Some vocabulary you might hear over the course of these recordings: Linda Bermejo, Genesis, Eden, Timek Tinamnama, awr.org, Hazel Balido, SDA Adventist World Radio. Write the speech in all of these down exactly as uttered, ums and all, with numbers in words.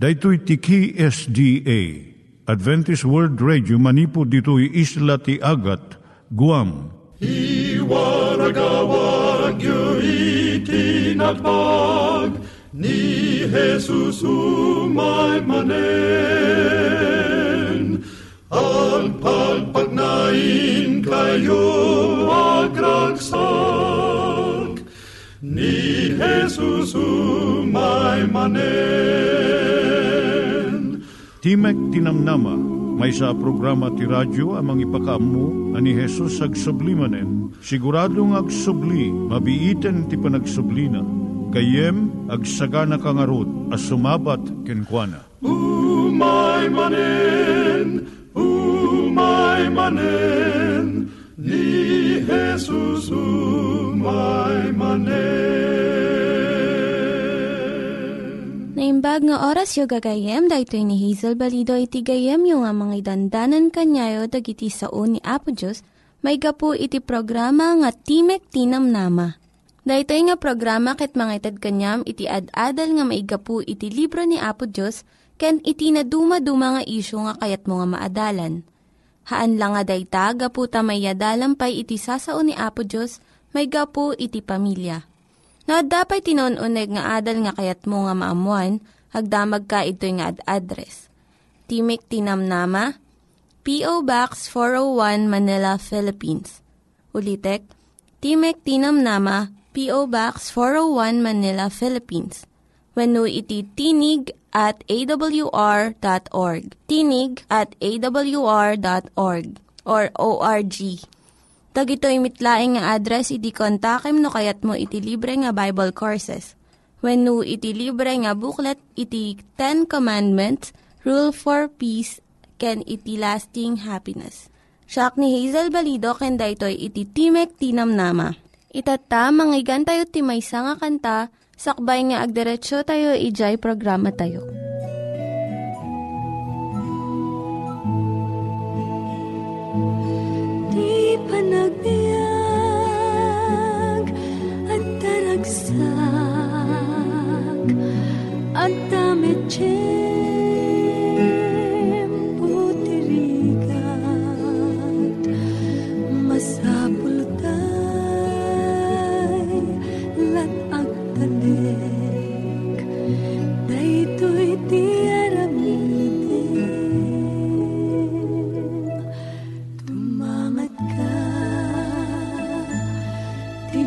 Daitui tiki S D A Adventist World Radio manipud ditui isla ti Agat, Guam. I waragawag yu itinatpag ni Jesus umay manen. Al pagpagnain kayo agkansak ni Jesus umay manen. Timek Tinamnama, may sa programa ti radyo amang ipakaammo ani Jesus agsublimanen. Siguradong agsubli, mabiiten ti panagsublina. Kayem agsagana kangarot as sumabat kenkwana. Umay manen, umay manen, ni Jesus umay manen. Naimbag nga oras yung gagayem, dahito ni Hazel Balido iti gagayem yung nga mga dandanan kanyayo dag iti sao ni Apo Diyos, may gapu iti programa nga Timek Tinamnama. Dahito nga programa ket mga itad kanyam iti ad-adal nga may gapu iti libro ni Apo Diyos, ken iti na dumaduma nga isyo nga kayat mga maadalan. Haan lang nga dayta, gapu tamay adalampay iti sao ni Apo Diyos, may gapu iti pamilya. No, dapat tinonuneg nga adal nga kayat mo nga maamuan, hagdamag ka ito nga ad address. Timek Tinamnama, P O Box four oh one Manila, Philippines. Ulitek, Timek Tinamnama, P O Box four oh one Manila, Philippines. Wenno iti tinig at a w r dot org. Tinig at a w r dot org or O R G. Tag ito'y mitlaing nga address, iti kontakem no kayat mo iti libre nga Bible Courses. Wenno iti libre nga booklet, iti Ten Commandments, Rule for Peace, ken iti Lasting Happiness. Siak ni Hazel Balido, ken daytoy iti Timek Tinamnama. Itata, manggigan tayo timaysa nga kanta, sakbay nga agderetsyo tayo, ijay programa tayo. Di panagbiag at taragsak at tametsyem putirigat masapultay latag tanik daytoy tiarami.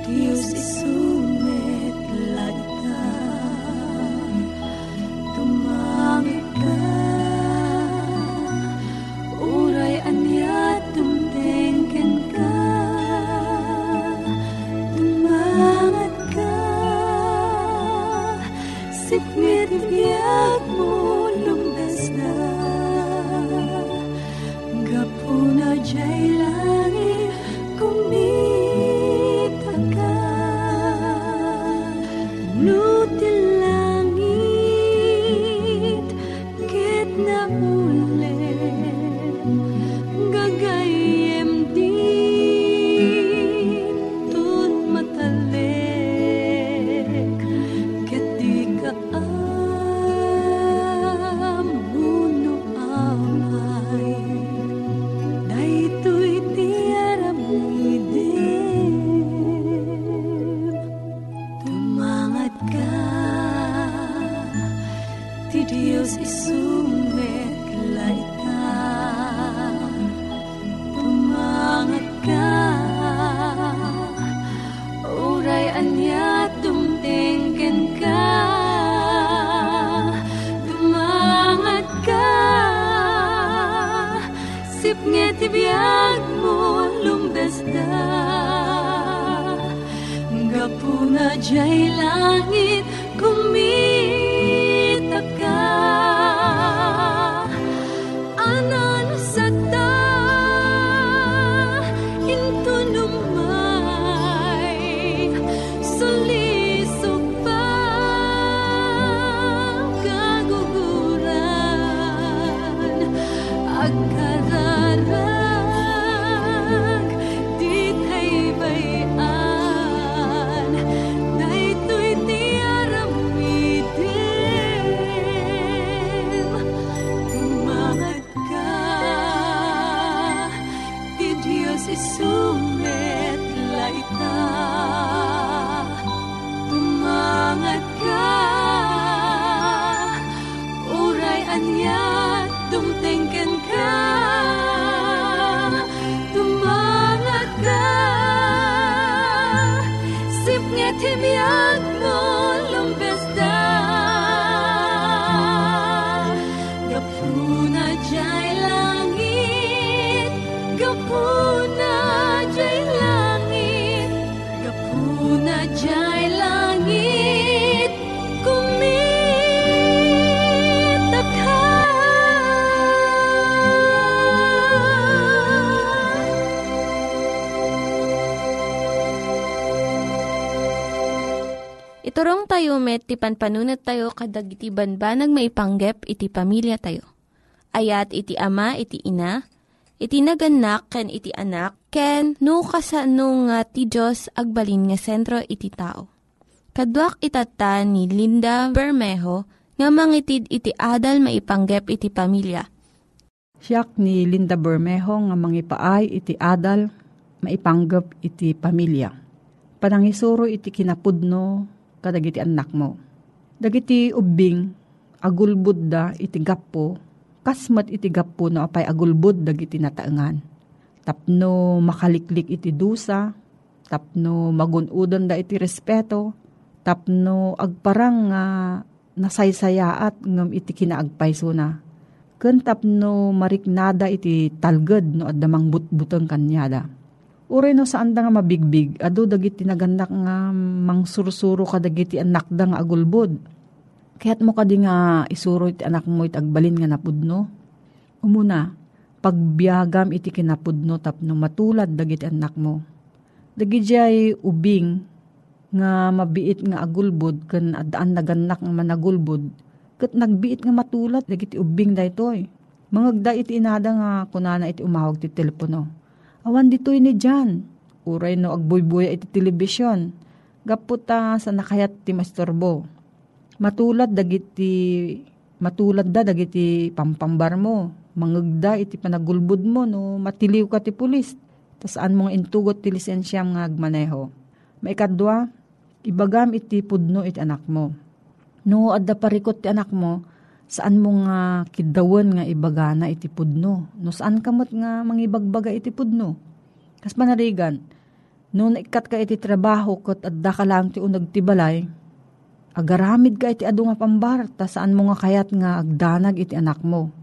Diyos isumit lagta, tumamit ka, uray anya tumtengken ka, tumangat ka, sikmit biyak mo lumbes na, gapuna jay langi kumit. Di tayo bayaan, dahito'y tiyara. tayo met, ti panpanunat tayo, kadag iti banbanag maipanggep, iti pamilya tayo. Ayat iti ama, iti ina, iti naganak, ken iti anak, ken no kasano nga ti Diyos agbalin nga sentro iti tao. Kaduak itata ni Linda Bermejo, nga mangitid iti adal maipanggep iti pamilya. Siak ni Linda Bermejo, nga mangipaay iti adal maipanggep iti pamilya. Panangisuro iti kinapudno, kadagiti anak mo. Dagiti ubing, agulbud da iti gapo, kasmat iti gapo no apay agulbud dagiti nataengan. Tapno makaliklik iti dusa, tapno magunudan da iti respeto, tapno agparang nga nasaysayaat ngam iti kinaagpayso na. Ken tapno mariknada iti talged no addamang butbuteng kanyada. Uri no saan da nga mabigbig, adu dagiti naganak nga mangsursuro ka dagiti anak da nga agulbod. Kaya't mo ka di nga isuro iti anak mo iti agbalin nga napudno. Umuna, pagbiagam iti kinapudno tapno matulad dagiti anak mo. Dagiti ubing nga mabiit nga agulbod ken addaan naganak nga managulbod. Ket nagbiit nga matulad dagiti ubing daytoy. Mangagda iti inada nga kunana iti umawag ti telepono. Awan ditoy ni Jan, uray no agboy-boya iti telebisyon, gaputa sa nakayat ti masturbo. Matulad dagiti, matulad da dagiti pampambar mo, mangegda iti panagulbud mo no matiliw ka ti pulis, tasaan mong intugot ti lisensyam nga agmaneho. Maikadwa, ibagam iti pudno iti anak mo. No adda parikot ti anak mo, saan mo nga kidawan nga ibagana iti pudno? No saan kamot nga mangibagbaga iti pudno? Kas manarigan, no naikat ka iti trabaho kot adda ka lang ti unag ti balay, agaramid ka iti adu nga pambar, ta saan mo nga kayat nga agdanag iti anak mo?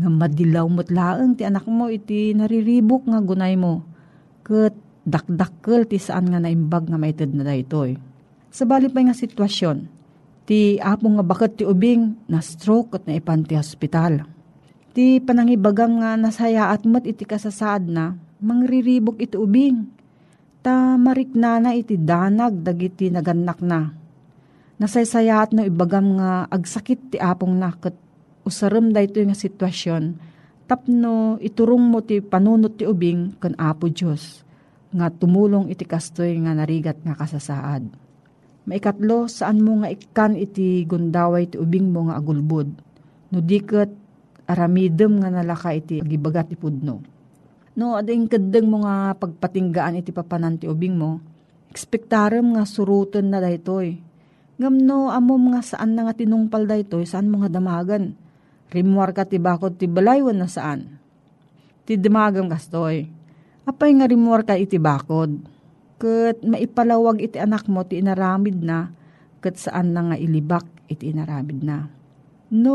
Nga madilaw mutlaeng ti anak mo iti nariribok nga gunay mo, ket dakdakkel ti saan nga naimbag nga maited na daytoy. Sabali pay nga sitwasyon, ti apong nga baket ti ubing na stroke at naipan ti hospital. Ti panangibagang nga nasayaat mat iti kasasaad na mangriribok iti ubing. Ta mariknana iti danag dagiti naganak na. Nasaysayaat no ibagam nga agsakit ti apong naket usaram daytoy nga sitwasyon tapno iturong mo ti panunot ti ubing ken Apo Dios nga tumulong iti kastoy nga narigat nga kasasaad. Maikatlo, saan mo nga ikan iti gundaway iti ubing mo nga agulbod. No diket aramidem nga nalaka iti agibagat ipudno. No ading kaddeng mo nga pagpatinggaan iti papanan ti ubing mo, ekspektarem nga suruten na daytoy. Ngamno amom nga saan na nga tinungpal daytoy, saan mo nga damagan. Rimuar ka ti bakod ti balaywan na saan. Ti damagam kastoy. Apay nga rimuar ka iti bakod. Ket maipalawag iti anak mo ti inaramid na ket saan na nga ilibak iti inaramid na. No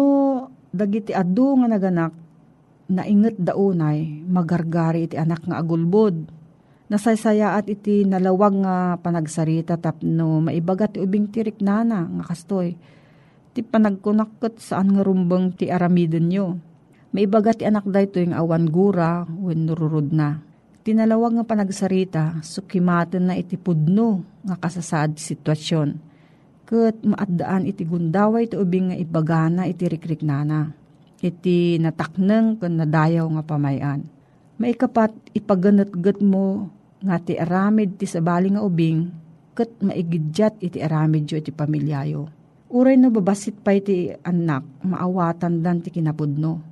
dagiti adu nga naganak nainget daunay magargari iti anak nga agulbod. Nasaysayaat iti nalawag nga panagsarita tapno maibagat ti ubing tirik nana nga kastoy. Ti panagkunak ket saan nga rumbeng ti aramiden nyo. Maibagat ti anak daytoy nga awan gura wen nururod na. Tinalawag nga panagsarita, sukimaten na iti pudno nga kasasaad sitwasyon. Ket maaddaan iti gundaway iti ubing nga ibagana iti rikriknana. Iti natakneng ken nadayaw nga pamayan. Maikapat ipaganetget mo nga ti aramid ti sabali nga ubing ket maigidyat iti aramid yo iti pamilyayo. Uray no babasit pay ti anak maawatan dan ti kinapudno.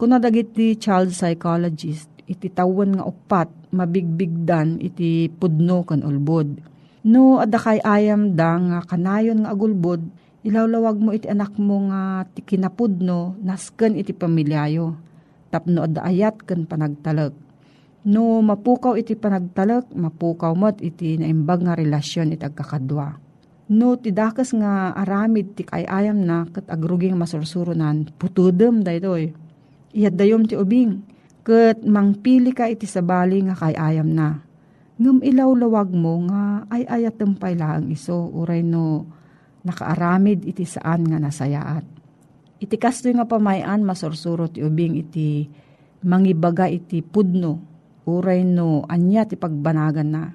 Kuna dagiti child psychologist iti tawon nga upat, mabigbigdan iti pudno ken ulbod. No adda kay ayam da nga kanayon nga agulbod, ilawlawag mo iti anak mo nga ti kinapudno nasken iti pamilyayo. Tapno adda ayat ken panagtalek. No mapukaw iti panagtalek, mapukaw met iti naimbag nga relasyon iti agkakadwa. No tidakas nga aramid ti kay ayam na ket agruging masursurunan, putudem daytoy. Iadayom ti ubing. Ket mangpili ka iti sabali nga kay ayam na. Ngem ilawlawag mo nga ay ayatem paylaang iso uray no nakaaramid iti saan nga nasayaat. Iti kastoy nga pamayan masursuro ti ubing iti mangibaga iti pudno uray no anya ti pagbanagan na.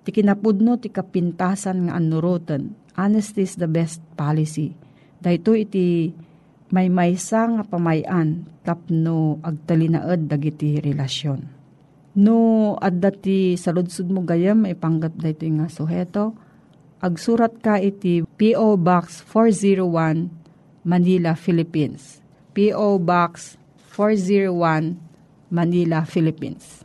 Ti kinapudno ti kapintasan nga annuroten Honesty is the best policy. Dahito iti maymaysa nga pamayan tapno agtalinaed dagiti relasyon. No adda ti saludsud mo gayam maipanggap dayto nga suheto. Agsurat ka iti P O Box four oh one, Manila, Philippines. P O Box four oh one, Manila, Philippines.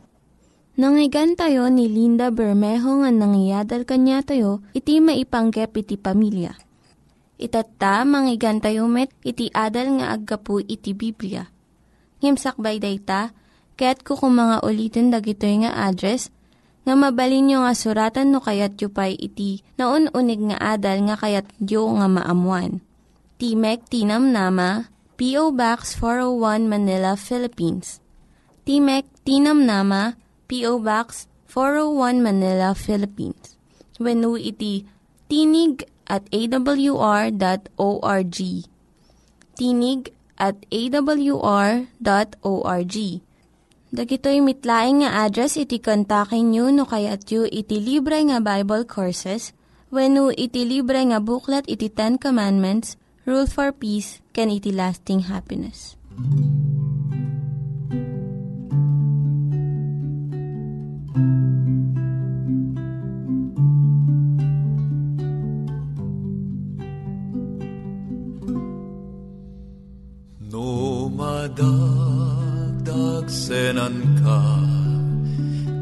Nangyigan tayo ni Linda Bermejo nga nangyadal kanya tayo, iti maipanggep iti pamilya. Itata, manggigan tayo met, iti adal nga aggapu iti Biblia. Ngimsakbay dayta, kaya't kukumanga ulitin dagito nga address, nga mabalin nyo nga suratan no kayat yu pa'y iti, na unig nga adal nga kayat yu nga maamuan. Timek Tinamnama, P O Box four oh one Manila, Philippines. Timek Tinamnama, P O Box four oh one Manila, Philippines. Wenu iti tinig at a w r dot org. tinig at a w r dot org. Dagitoy mitlaing nga address iti kontakin nyo no kayat yu iti libre nga Bible Courses wenno iti libre nga buklat iti Ten Commandments, Rule for Peace, ken iti Lasting Happiness. Madagdag senan ka,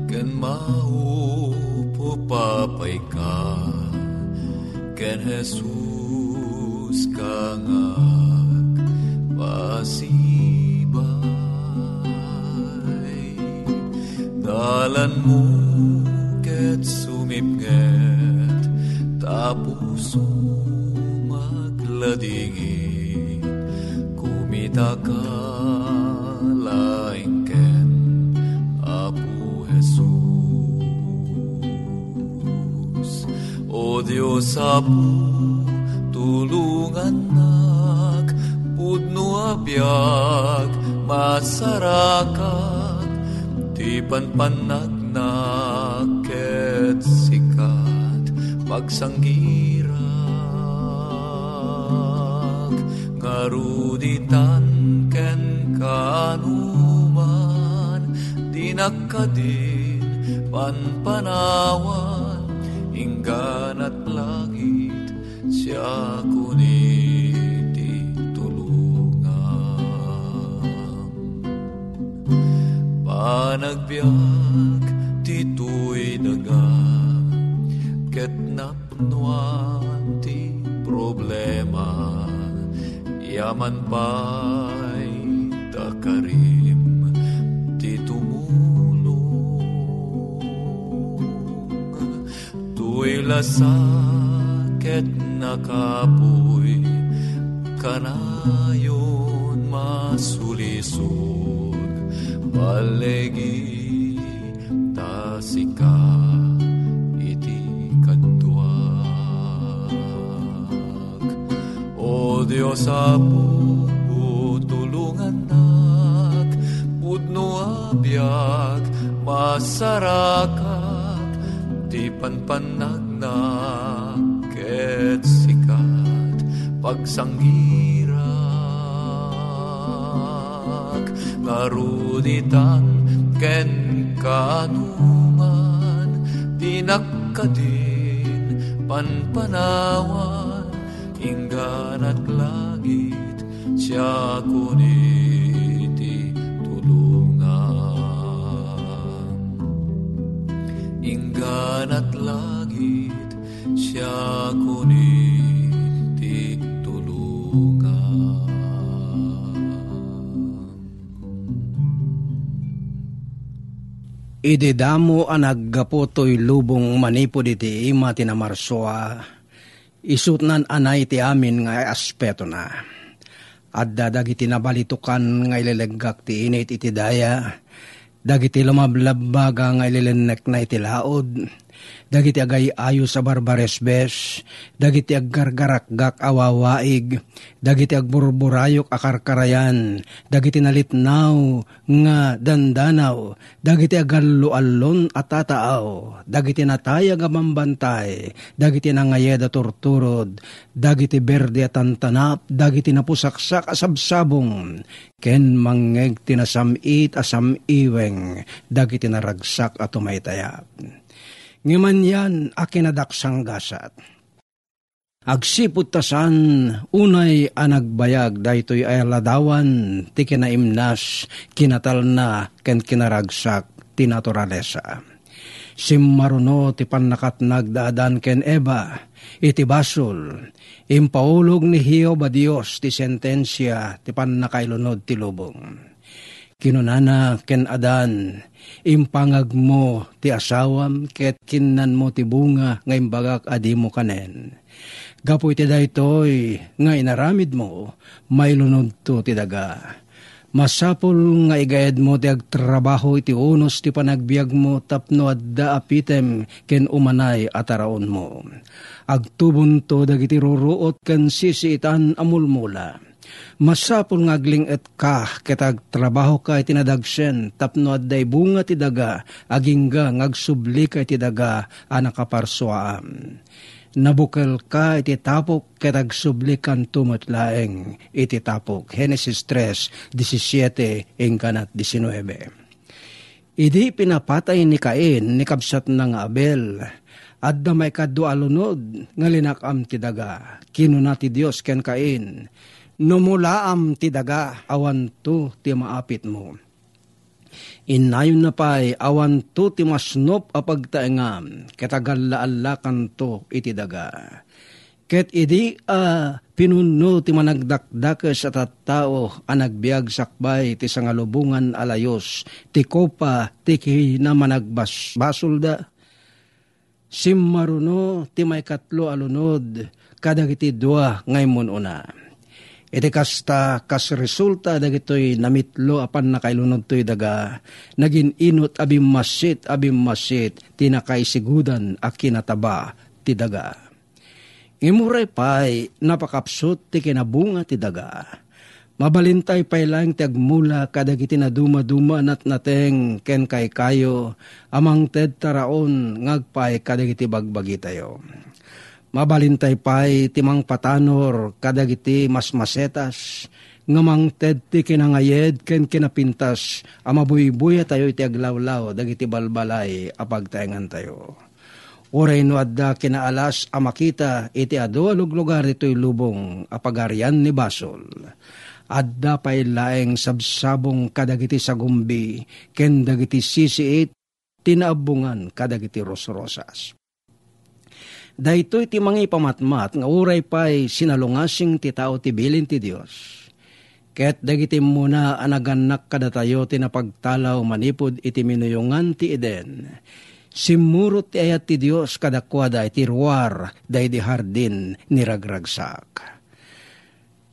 ken maupo papay ka, ken Jesus kangak pasibay. Dalan mo ket sumipget, tapos magladingin. Itakalain ken Apo Jesus. O Diyos Apo, tulungan nak, pudno abiyag, masarakak, tipan panagnak, ket sikat, pagsanggirak. Karuditan ken kanuman, dinakadin panpanawan, inggan at langit siya kunin titulungan. Panagbiag tituy daga, ket napnuan ti problema. Yaman pa'y takarim, di tumulong. Tuwi lasakit nakapoy, kanayon masulisog, palegi tasika. Diyos Apo, tulungan nak, pudno abiyag, masarakak, di panpanagnak, ket sikat, pagsanggirak. Ngaruditan ken kanuman, dinakadin panpanawan, inggan at langit siya kunin tulungan. Inggan at langit siya kunin tulungan. Ididamo ang naggapotoy lubong manipod iti ima tinamarsua. Isutnan anay ti amin nga aspeto na. At dadagiti nabalitukan nga ililegak ti init itidaya, dagiti lumablabaga nga ililenek na itilaod, dagiti agay ayo sa barbaresbes, dagiti aggargarakgak awawaig, dagiti agburburayok akarkarayan, dagiti nalitnaw nga dandanaw, dagiti agallo-allon atataaw, dagiti natayag amambantay, dagiti nangayeda torturod, dagiti berde atantanap, dagiti napusaksak asabsabong, ken mangeg tinasamit asamiweng, dagiti naragsak at tumaytayap. Ngaman yan, akinadaksang gasat. Agsipud tasan, unay anagbayag, daytoy ay ladawan, ti kinaimnas, kinatal na, ken kinaragsak, tinaturalesa. Simmaruno, ti pannakatnag daadan ken Eva, iti basol, impaulog ni Hiob a Dios, ti sentensya, ti pannakailunod ti lubong. Kinunana ken Adan, impangag mo ti asawam, ket kinnan mo ti bunga, nga imbagak adi mo kanen. Gapu iti daytoy, nga inaramid mo, may lunod to ti daga. Masapul nga igayad mo ti agtrabaho iti unos ti panagbiag mo, tapno adda apitem, ken umanay ataraon mo. Agtubon to dagiti ruruot ken sisiitan amulmula. Masapul nga aglinget ka, ketag trabaho ka itinadagsen, tapno adday bunga ti daga, agingga ngagsubli ka iti daga, anakaparsuam. Nabukel ka iti tapok, ketag sublikan tumatlaeng iti tapok. Genesis three, seventeen, hanggang nineteen. Idi pinapatay ni Cain, ni kabsat ng Abel, at damay kaddo alunod, nga linakam ti daga, kinunati Dios ken Cain, numulaam ti daga, awanto ti maapit mo. Inayon na pa'y awanto ti masnop apagtaengam, ketagalla-alla kanto iti daga. Ket idi a pinuno ti managdakdakes at tao, anagbiag sakbay ti sangalubungan alayos, ti kopa ti kina managbasbasulda. Simmaruno ti may katlo alunod, kadagiti dua ngay mununa. Iti kasta kas resulta dagitoy namitlo apan nakailunod toy daga, naging inot abimmasit abimmasit, tinakaisigudan a kinataba ti daga. Imuray pa'y napakapsot ti kinabunga ti daga. Mabalintay pa'y lang ti agmula kadagiti na dumaduma natnateng ken kaykayo, amang ted taraon ngagpa'y kadagiti bagbagi tayo. Mabalintay pa'y timang patanor, kadagiti masmasetas, ngamang ted ti kinangayed, ken kinapintas, amabuybuya tayo iti aglawlaw, dagiti balbalay, apagtaengan tayo. Uray no adda kinaalas, amakita, iti adualog lugar ito'y lubong, apagarian ni basol. Adda pa'y laeng sabsabong kadagiti sagumbi, ken dagiti sisiit, tinaabungan kadagiti rosrosas. Daytoy ti mangi pamatmat nga uray pa'y sinalungasing ti tao ti bilin ti Dios. Ket dagiti muna anaganak kadatayo ti napagtalaw manipod iti minuyungan ti Eden. Simmurot ti ayat ti Dios kadakwada iti ruar daydi hardin niragragsak.